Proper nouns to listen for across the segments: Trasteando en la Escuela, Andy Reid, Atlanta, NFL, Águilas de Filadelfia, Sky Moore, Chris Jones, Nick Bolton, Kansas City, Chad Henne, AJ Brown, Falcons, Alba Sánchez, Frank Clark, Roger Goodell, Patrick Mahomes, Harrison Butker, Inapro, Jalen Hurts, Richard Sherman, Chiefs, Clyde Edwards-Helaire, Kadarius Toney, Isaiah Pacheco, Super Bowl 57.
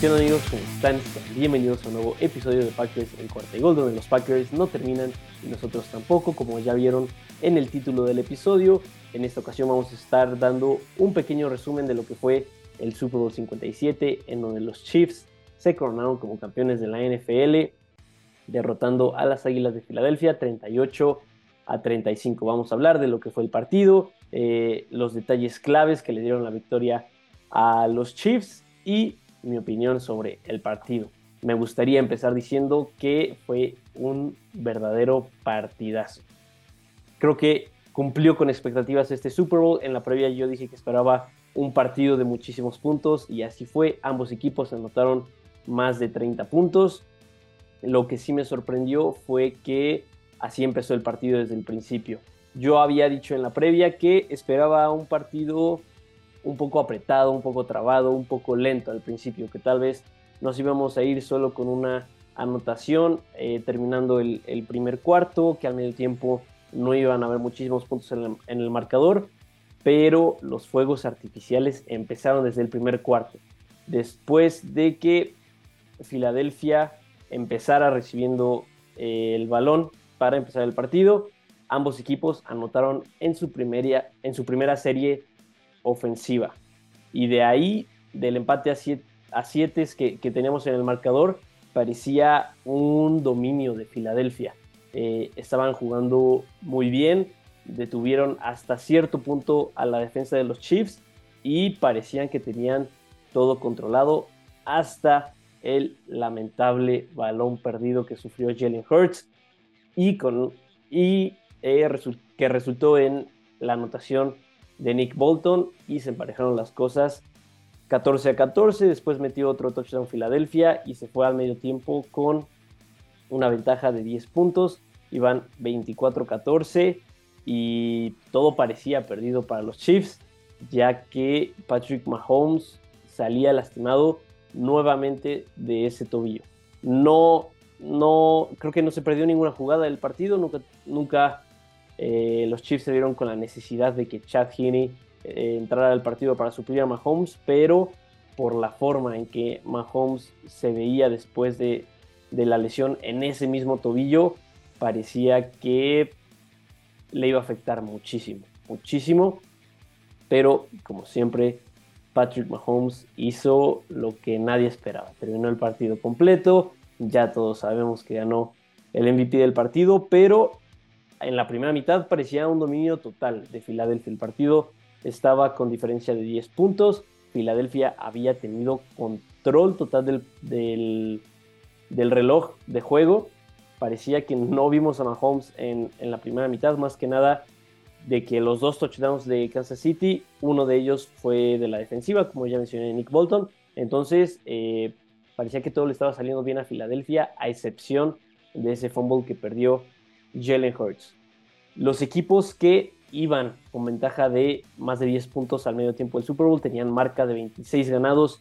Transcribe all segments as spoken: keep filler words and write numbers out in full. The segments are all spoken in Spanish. ¿Qué onda, amigos? ¿Cómo están? Bienvenidos a un nuevo episodio de Packers en Cuarto y Gol, donde los Packers no terminan y nosotros tampoco, como ya vieron en el título del episodio. En esta ocasión vamos a estar dando un pequeño resumen de lo que fue el Super Bowl cincuenta y siete, en donde los Chiefs se coronaron como campeones de la N F L, derrotando a las Águilas de Filadelfia treinta y ocho a treinta y cinco. Vamos a hablar de lo que fue el partido, eh, los detalles claves que le dieron la victoria a los Chiefs y mi opinión sobre el partido. Me gustaría empezar diciendo que fue un verdadero partidazo. Creo que cumplió con expectativas este Super Bowl. En la previa yo dije que esperaba un partido de muchísimos puntos y así fue. Ambos equipos anotaron más de treinta puntos. Lo que sí me sorprendió fue que así empezó el partido desde el principio. Yo había dicho en la previa que esperaba un partido un poco apretado, un poco trabado, un poco lento al principio, que tal vez nos íbamos a ir solo con una anotación, eh, terminando el, el primer cuarto, que al medio tiempo no iban a haber muchísimos puntos en el, en el marcador, pero los fuegos artificiales empezaron desde el primer cuarto. Después de que Filadelfia empezara recibiendo eh, el balón para empezar el partido, ambos equipos anotaron en su primera, en su primera serie ofensiva, y de ahí, del empate a siete, a siete que, que teníamos en el marcador, parecía un dominio de Filadelfia. Eh, estaban jugando muy bien, detuvieron hasta cierto punto a la defensa de los Chiefs y parecían que tenían todo controlado hasta el lamentable balón perdido que sufrió Jalen Hurts y, con, y eh, resu- que resultó en la anotación de Nick Bolton, y se emparejaron las cosas catorce a catorce. Después metió otro touchdown Filadelfia y se fue al medio tiempo con una ventaja de diez puntos. Iban veinticuatro a catorce y todo parecía perdido para los Chiefs, ya que Patrick Mahomes salía lastimado nuevamente de ese tobillo. No, no, creo que no se perdió ninguna jugada del partido, nunca, nunca Eh, los Chiefs se vieron con la necesidad de que Chad Henne eh, entrara al partido para suplir a Mahomes, pero por la forma en que Mahomes se veía después de, de la lesión en ese mismo tobillo, parecía que le iba a afectar muchísimo, muchísimo. Pero, como siempre, Patrick Mahomes hizo lo que nadie esperaba. Terminó el partido completo, ya todos sabemos que ganó el M V P del partido, pero en la primera mitad parecía un dominio total de Filadelfia. El partido estaba con diferencia de diez puntos. Filadelfia había tenido control total del, del, del reloj de juego. Parecía que no vimos a Mahomes en, en la primera mitad, más que nada de que los dos touchdowns de Kansas City, uno de ellos fue de la defensiva, como ya mencioné, Nick Bolton. Entonces, eh, parecía que todo le estaba saliendo bien a Filadelfia, a excepción de ese fumble que perdió Jalen Hurts. Los equipos que iban con ventaja de más de diez puntos al medio tiempo del Super Bowl tenían marca de veintiséis ganados,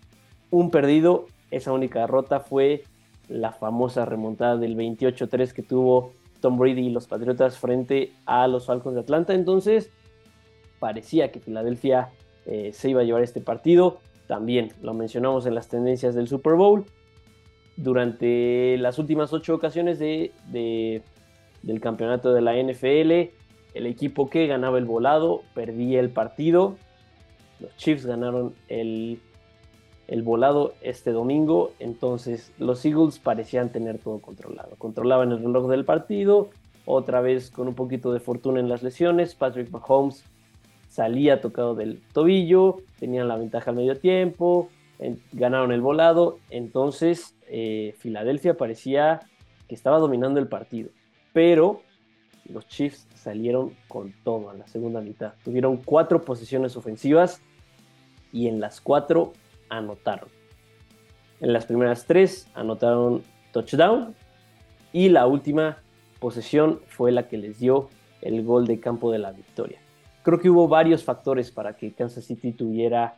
un perdido. Esa única derrota fue la famosa remontada del veintiocho a tres que tuvo Tom Brady y los Patriotas frente a los Falcons de Atlanta. Entonces parecía que Filadelfia eh, se iba a llevar este partido. También lo mencionamos en las tendencias del Super Bowl. Durante las últimas ocho ocasiones de, de del campeonato de la N F L, el equipo que ganaba el volado perdía el partido. Los Chiefs ganaron el, el volado este domingo, entonces los Eagles parecían tener todo controlado. Controlaban el reloj del partido, otra vez con un poquito de fortuna en las lesiones. Patrick Mahomes salía tocado del tobillo, tenían la ventaja al medio tiempo, en, ganaron el volado, entonces eh, Filadelfia parecía que estaba dominando el partido. Pero los Chiefs salieron con todo en la segunda mitad. Tuvieron cuatro posesiones ofensivas y en las cuatro anotaron. En las primeras tres anotaron touchdown y la última posesión fue la que les dio el gol de campo de la victoria. Creo que hubo varios factores para que Kansas City tuviera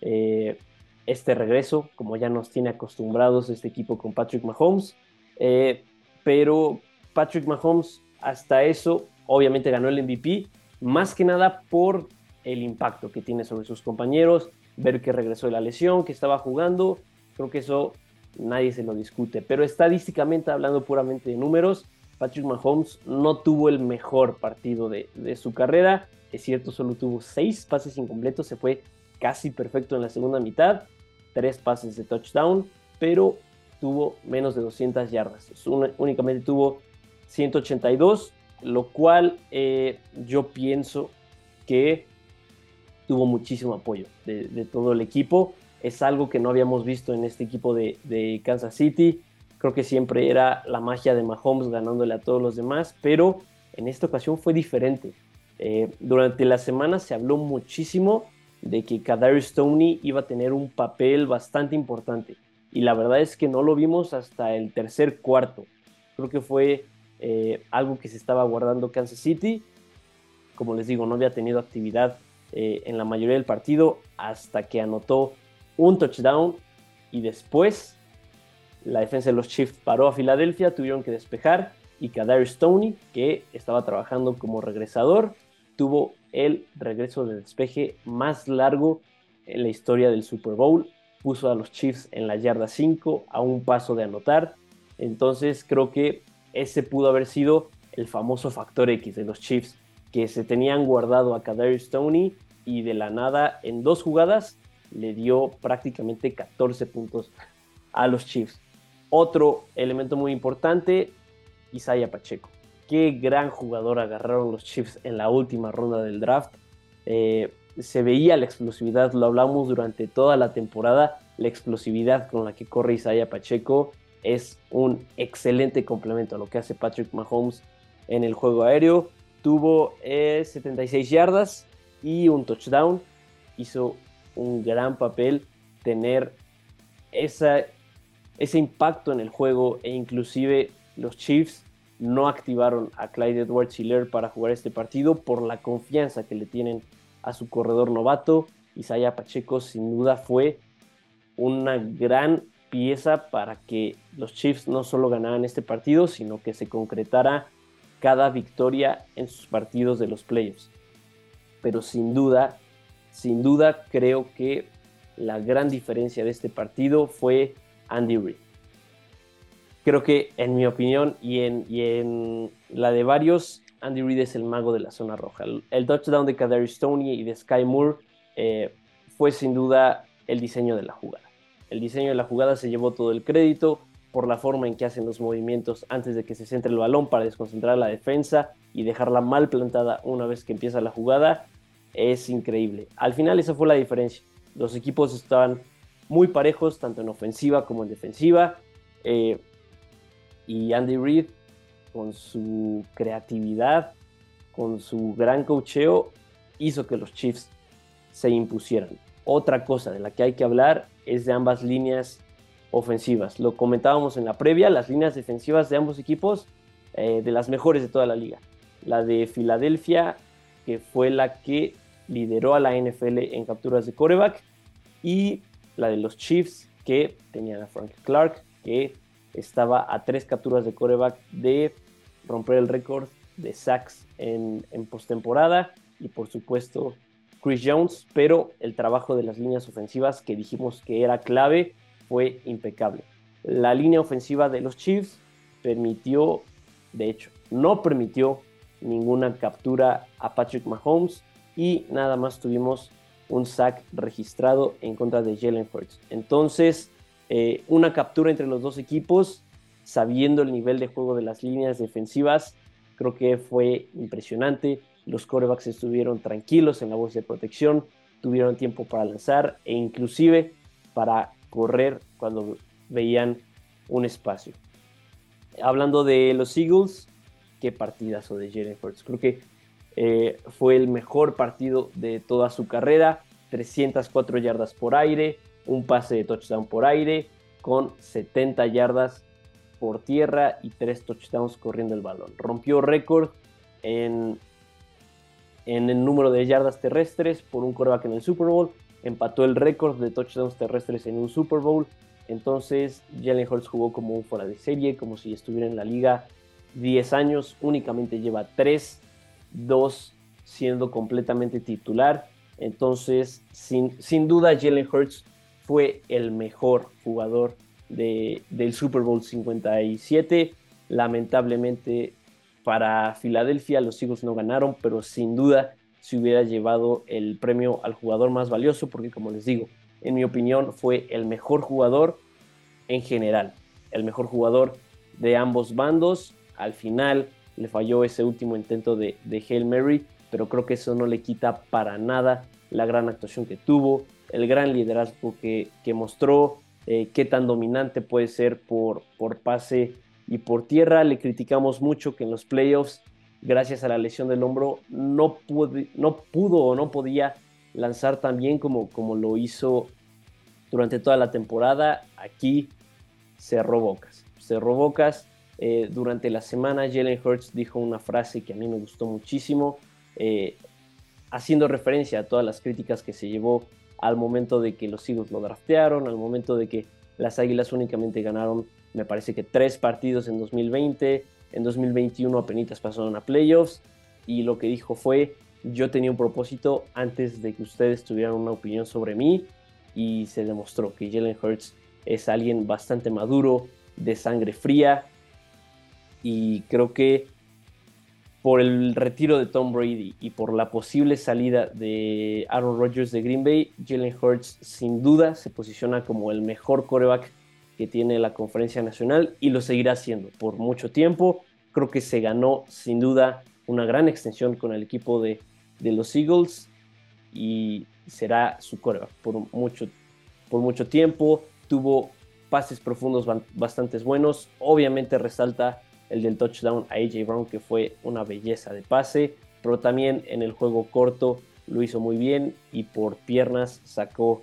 eh, este regreso, como ya nos tiene acostumbrados este equipo con Patrick Mahomes, eh, pero Patrick Mahomes, hasta eso, obviamente ganó el M V P, más que nada por el impacto que tiene sobre sus compañeros, ver que regresó de la lesión, que estaba jugando, Creo que eso nadie se lo discute. Pero estadísticamente, hablando puramente de números, Patrick Mahomes no tuvo el mejor partido de, de su carrera. Es cierto, solo tuvo seis pases incompletos. Se fue casi perfecto en la segunda mitad. Tres pases de touchdown, pero tuvo menos de doscientas yardas. Una, únicamente tuvo ciento ochenta y dos, lo cual eh, yo pienso que tuvo muchísimo apoyo de, de todo el equipo. Es algo que no habíamos visto en este equipo de, de Kansas City. Creo que siempre era la magia de Mahomes ganándole a todos los demás, pero en esta ocasión fue diferente. Eh, durante la semana se habló muchísimo de que Kadarius Toney iba a tener un papel bastante importante, y la verdad es que no lo vimos hasta el tercer cuarto. Creo que fue eh, algo que se estaba guardando Kansas City. Como les digo, no había tenido actividad eh, en la mayoría del partido hasta que anotó un touchdown, y después la defensa de los Chiefs paró a Filadelfia, tuvieron que despejar, y Kadarius Toney, que estaba trabajando como regresador, tuvo el regreso de despeje más largo en la historia del Super Bowl. Puso a los Chiefs en la yarda cinco, a un paso de anotar. Entonces creo que ese pudo haber sido el famoso factor X de los Chiefs, que se tenían guardado a Kadarius Toney y de la nada, en dos jugadas, le dio prácticamente catorce puntos a los Chiefs. Otro elemento muy importante, Isaiah Pacheco. Qué gran jugador agarraron los Chiefs en la última ronda del draft. Eh, se veía la explosividad, lo hablamos durante toda la temporada, la explosividad con la que corre Isaiah Pacheco es un excelente complemento a lo que hace Patrick Mahomes en el juego aéreo. Tuvo eh, setenta y seis yardas y un touchdown. Hizo un gran papel tener esa, ese impacto en el juego, e inclusive los Chiefs no activaron a Clyde Edwards-Helaire para jugar este partido por la confianza que le tienen a su corredor novato. Isaiah Pacheco sin duda fue una gran pieza para que los Chiefs no solo ganaran este partido, sino que se concretara cada victoria en sus partidos de los playoffs. Pero sin duda, sin duda creo que la gran diferencia de este partido fue Andy Reid. Creo que, en mi opinión y en, y en la de varios, Andy Reid es el mago de la zona roja. El touchdown de Kadarius Toney y de Sky Moore eh, fue sin duda el diseño de la jugada. El diseño de la jugada se llevó todo el crédito por la forma en que hacen los movimientos antes de que se centre el balón para desconcentrar a la defensa y dejarla mal plantada una vez que empieza la jugada. Es increíble. Al final esa fue la diferencia. Los equipos estaban muy parejos, tanto en ofensiva como en defensiva. Eh, y Andy Reid, con su creatividad, con su gran coacheo, hizo que los Chiefs se impusieran. Otra cosa de la que hay que hablar es de ambas líneas ofensivas. Lo comentábamos en la previa, las líneas defensivas de ambos equipos, eh, de las mejores de toda la liga. La de Filadelfia, que fue la que lideró a la N F L en capturas de quarterback, y la de los Chiefs, que tenían a Frank Clark, que estaba a tres capturas de quarterback de romper el récord de sacks en, en postemporada, y por supuesto Chris Jones, pero el trabajo de las líneas ofensivas, que dijimos que era clave, fue impecable. La línea ofensiva de los Chiefs permitió, de hecho, no permitió ninguna captura a Patrick Mahomes, y nada más tuvimos un sack registrado en contra de Jalen Hurts. Entonces, eh, una captura entre los dos equipos, sabiendo el nivel de juego de las líneas defensivas, creo que fue impresionante. Los quarterbacks estuvieron tranquilos en la bolsa de protección, tuvieron tiempo para lanzar e inclusive para correr cuando veían un espacio. Hablando de los Eagles, qué partidazo de Jalen Hurts. Creo que eh, fue el mejor partido de toda su carrera. trescientas cuatro yardas por aire, un pase de touchdown por aire, con setenta yardas por tierra y tres touchdowns corriendo el balón. Rompió récord en, en el número de yardas terrestres por un quarterback en el Super Bowl. Empató el récord de touchdowns terrestres en un Super Bowl. Entonces Jalen Hurts jugó como un fuera de serie, como si estuviera en la liga diez años, únicamente lleva tres, dos siendo completamente titular. Entonces, sin, sin duda, Jalen Hurts fue el mejor jugador de, del Super Bowl cincuenta y siete. Lamentablemente para Filadelfia los Eagles no ganaron, pero sin duda se hubiera llevado el premio al jugador más valioso, porque como les digo, en mi opinión fue el mejor jugador en general, el mejor jugador de ambos bandos. Al final le falló ese último intento de, de Hail Mary, pero creo que eso no le quita para nada la gran actuación que tuvo, el gran liderazgo que, que mostró, eh, qué tan dominante puede ser por, por pase y por tierra. Le criticamos mucho que en los playoffs, gracias a la lesión del hombro, no, pude, no pudo o no podía lanzar tan bien como, como lo hizo durante toda la temporada. Aquí cerró bocas, cerró bocas. Eh, durante la semana Jalen Hurts dijo una frase que a mí me gustó muchísimo, eh, haciendo referencia a todas las críticas que se llevó al momento de que los Eagles lo draftearon, al momento de que las Águilas únicamente ganaron, me parece que tres partidos en dos mil veinte, en dos mil veintiuno apenitas pasaron a playoffs, y lo que dijo fue: yo tenía un propósito antes de que ustedes tuvieran una opinión sobre mí, y se demostró que Jalen Hurts es alguien bastante maduro, de sangre fría, y creo que por el retiro de Tom Brady y por la posible salida de Aaron Rodgers de Green Bay, Jalen Hurts sin duda se posiciona como el mejor quarterback que tiene la Conferencia Nacional, y lo seguirá haciendo por mucho tiempo. Creo que se ganó sin duda una gran extensión con el equipo de, de los Eagles, y será su quarterback por mucho, por mucho tiempo. Tuvo pases profundos bastante buenos. Obviamente resalta el del touchdown a A J Brown, que fue una belleza de pase, pero también en el juego corto lo hizo muy bien, y por piernas sacó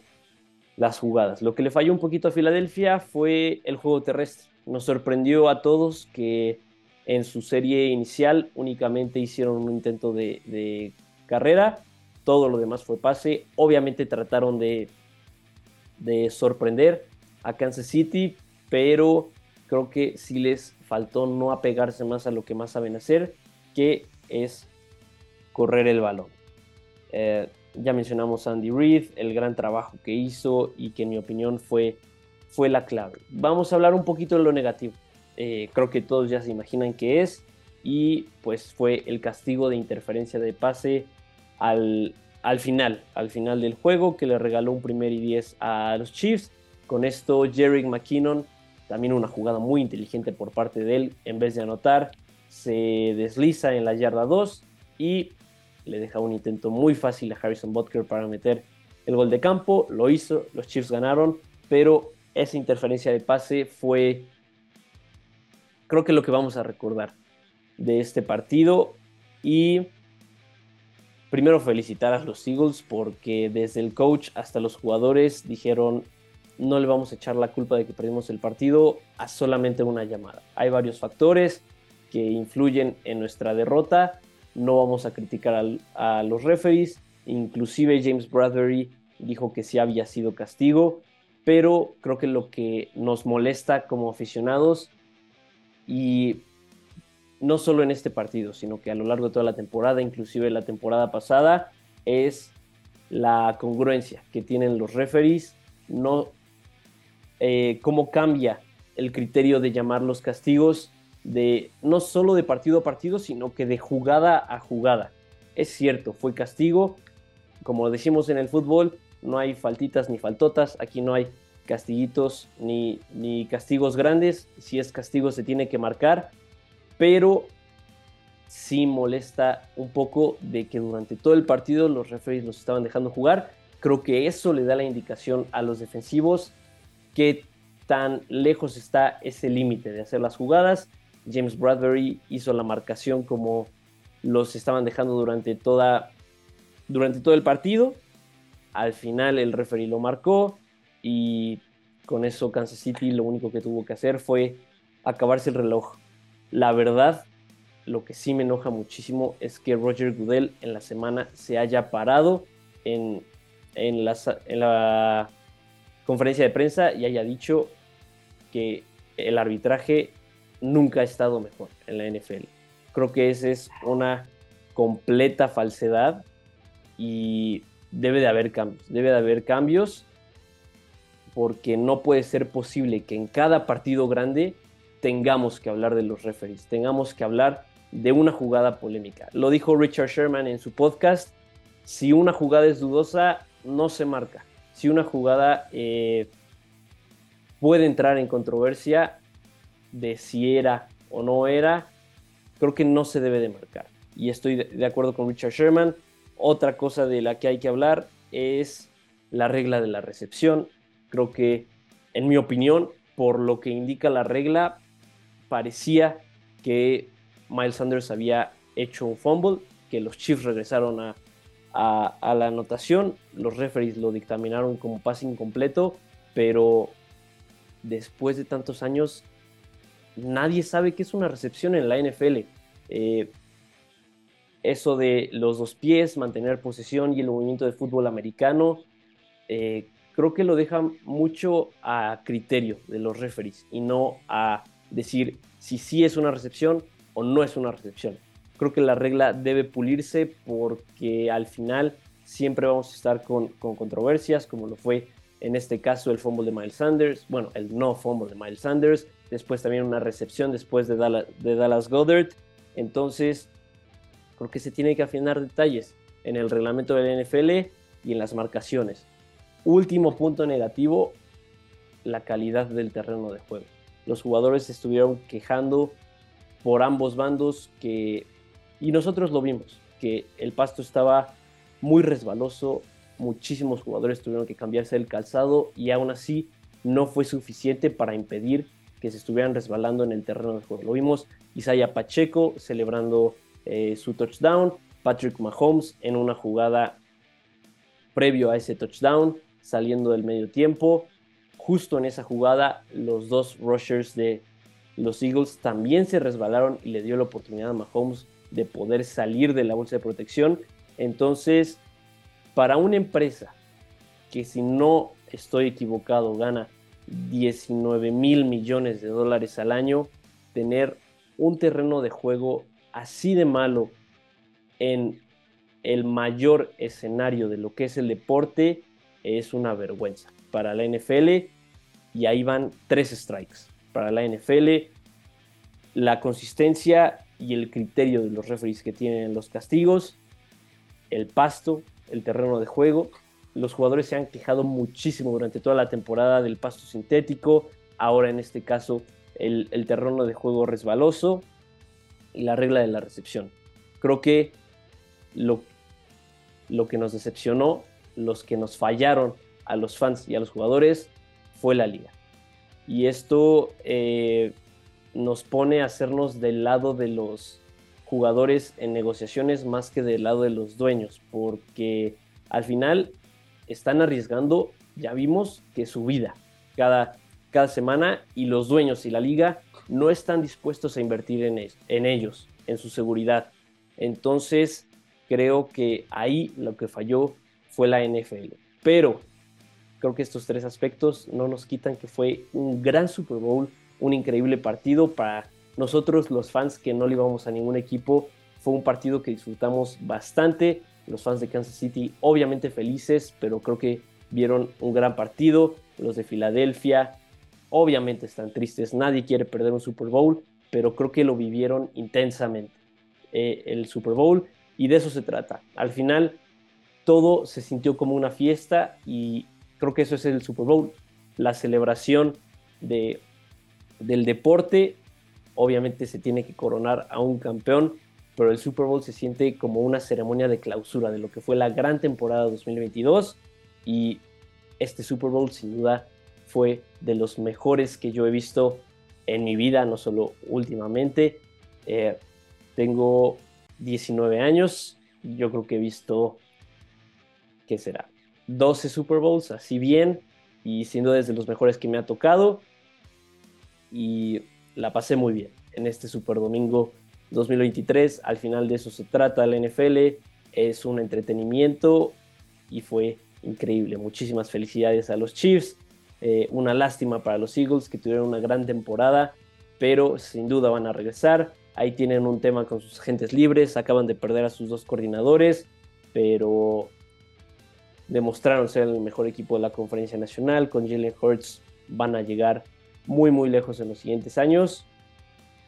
las jugadas. Lo que le falló un poquito a Filadelfia fue el juego terrestre. Nos sorprendió a todos que en su serie inicial únicamente hicieron un intento de, de carrera, todo lo demás fue pase. Obviamente trataron de, de sorprender a Kansas City, pero creo que sí les faltó no apegarse más a lo que más saben hacer, que es correr el balón. Eh, ya mencionamos a Andy Reid, el gran trabajo que hizo y que en mi opinión fue, fue la clave. Vamos a hablar un poquito de lo negativo. Eh, creo que todos ya se imaginan qué es, y pues fue el castigo de interferencia de pase al, al final, al final del juego, que le regaló un primer y diez a los Chiefs. Con esto Jerick McKinnon, también una jugada muy inteligente por parte de él, en vez de anotar, se desliza en la yarda dos y le deja un intento muy fácil a Harrison Butker para meter el gol de campo. Lo hizo, los Chiefs ganaron, pero esa interferencia de pase fue, creo que, lo que vamos a recordar de este partido. Y primero felicitar a los Eagles, porque desde el coach hasta los jugadores dijeron: no le vamos a echar la culpa de que perdimos el partido a solamente una llamada. Hay varios factores que influyen en nuestra derrota. No vamos a criticar al, a los referees. Inclusive James Bradbury dijo que sí había sido castigo. Pero creo que lo que nos molesta como aficionados, y no solo en este partido, sino que a lo largo de toda la temporada, inclusive la temporada pasada, es la congruencia que tienen los referees. No... Eh, cómo cambia el criterio de llamar los castigos, de no solo de partido a partido, sino que de jugada a jugada. Es cierto, fue castigo. Como decimos en el fútbol, no hay faltitas ni faltotas. Aquí no hay castiguitos ni, ni castigos grandes. Si es castigo, se tiene que marcar. Pero sí molesta un poco de que durante todo el partido los referees los estaban dejando jugar. Creo que eso le da la indicación a los defensivos qué tan lejos está ese límite de hacer las jugadas. James Bradbury hizo la marcación como los estaban dejando durante, toda, durante todo el partido. Al final el referee lo marcó, y con eso Kansas City lo único que tuvo que hacer fue acabarse el reloj. La verdad, lo que sí me enoja muchísimo es que Roger Goodell en la semana se haya parado en, en la... En la conferencia de prensa y haya dicho que el arbitraje nunca ha estado mejor en la N F L. Creo que esa es una completa falsedad, y debe de haber cambios. Debe de haber cambios porque no puede ser posible que en cada partido grande tengamos que hablar de los referees, tengamos que hablar de una jugada polémica. Lo dijo Richard Sherman en su podcast, si una jugada es dudosa, no se marca. Si una jugada eh, puede entrar en controversia de si era o no era, creo que no se debe de marcar. Y estoy de acuerdo con Richard Sherman. Otra cosa de la que hay que hablar es la regla de la recepción. Creo que, en mi opinión, por lo que indica la regla, parecía que Miles Sanders había hecho un fumble, que los Chiefs regresaron a, a, a la anotación. Los referees lo dictaminaron como pase incompleto, pero después de tantos años, nadie sabe qué es una recepción en la N F L. Eh, eso de los dos pies, mantener posesión y el movimiento de fútbol americano, eh, creo que lo deja mucho a criterio de los referees y no a decir si sí es una recepción o no es una recepción. Creo que la regla debe pulirse porque al final siempre vamos a estar con, con controversias, como lo fue en este caso el fumble de Miles Sanders, bueno, el no fumble de Miles Sanders, después también una recepción después de Dallas, de Dallas Goedert. Entonces, creo que se tiene que afinar detalles en el reglamento de la N F L y en las marcaciones. Último punto negativo, la calidad del terreno de juego. Los jugadores estuvieron quejando por ambos bandos que, y nosotros lo vimos, que el pasto estaba muy resbaloso, muchísimos jugadores tuvieron que cambiarse el calzado y aún así no fue suficiente para impedir que se estuvieran resbalando en el terreno del juego. Lo vimos Isaiah Pacheco celebrando eh, su touchdown, Patrick Mahomes en una jugada previo a ese touchdown, saliendo del medio tiempo. Justo en esa jugada, los dos rushers de los Eagles también se resbalaron y le dio la oportunidad a Mahomes de poder salir de la bolsa de protección. Entonces, para una empresa que, si no estoy equivocado, gana diecinueve mil millones de dólares al año, tener un terreno de juego así de malo en el mayor escenario de lo que es el deporte es una vergüenza para la N F L, y ahí van tres strikes para la N F L. La consistencia y el criterio de los referees que tienen los castigos, el pasto, el terreno de juego. Los jugadores se han quejado muchísimo durante toda la temporada del pasto sintético, ahora en este caso el, el terreno de juego resbaloso y la regla de la recepción. Creo que lo, lo que nos decepcionó, los que nos fallaron a los fans y a los jugadores, fue la liga. Y esto eh, nos pone a hacernos del lado de los jugadores en negociaciones más que del lado de los dueños, porque al final están arriesgando, ya vimos, que su vida cada, cada semana, y los dueños y la liga no están dispuestos a invertir en, es, en ellos, en su seguridad. Entonces, creo que ahí lo que falló fue la N F L. Pero creo que estos tres aspectos no nos quitan que fue un gran Super Bowl, un increíble partido para nosotros los fans que no le íbamos a ningún equipo. Fue un partido que disfrutamos bastante. Los fans de Kansas City obviamente felices, pero creo que vieron un gran partido. Los de Filadelfia obviamente están tristes. Nadie quiere perder un Super Bowl, pero creo que lo vivieron intensamente eh, el Super Bowl, y de eso se trata. Al final todo se sintió como una fiesta y creo que eso es el Super Bowl. La celebración de, del deporte, obviamente se tiene que coronar a un campeón, pero el Super Bowl se siente como una ceremonia de clausura de lo que fue la gran temporada dos mil veintidós, y este Super Bowl sin duda fue de los mejores que yo he visto en mi vida, no solo últimamente. Eh, tengo diecinueve años, y yo creo que he visto, ¿qué será?, doce Super Bowls, así bien, y sin duda es de los mejores que me ha tocado, y la pasé muy bien en este Super Domingo dos mil veintitrés, al final de eso se trata la N F L, es un entretenimiento y fue increíble. Muchísimas felicidades a los Chiefs, eh, una lástima para los Eagles que tuvieron una gran temporada, pero sin duda van a regresar. Ahí tienen un tema con sus agentes libres, acaban de perder a sus dos coordinadores, pero demostraron ser el mejor equipo de la Conferencia Nacional. Con Jalen Hurts van a llegar muy, muy lejos en los siguientes años.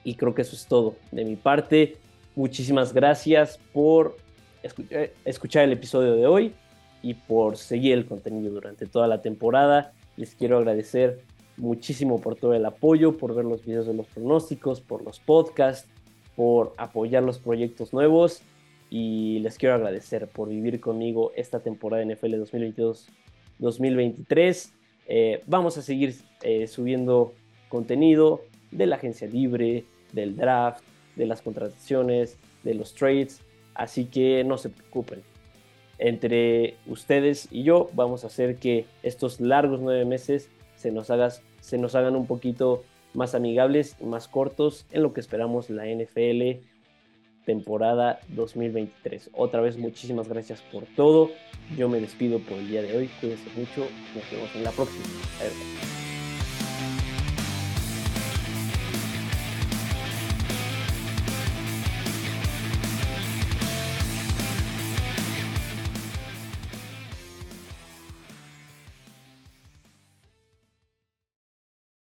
Y creo que eso es todo de mi parte. Muchísimas gracias por escuchar el episodio de hoy y por seguir el contenido durante toda la temporada. Les quiero agradecer muchísimo por todo el apoyo, por ver los videos de los pronósticos, por los podcasts, por apoyar los proyectos nuevos. Y les quiero agradecer por vivir conmigo esta temporada de N F L dos mil veintidós dos mil veintitrés. Eh, vamos a seguir eh, subiendo contenido de la agencia libre, del draft, de las contrataciones, de los trades. Así que no se preocupen. Entre ustedes y yo vamos a hacer que estos largos nueve meses se nos, hagas, se nos hagan un poquito más amigables y más cortos en lo que esperamos la N F L temporada dos mil veintitrés. Otra vez, muchísimas gracias por todo. Yo me despido por el día de hoy. Cuídense mucho. Nos vemos en la próxima. Adiós.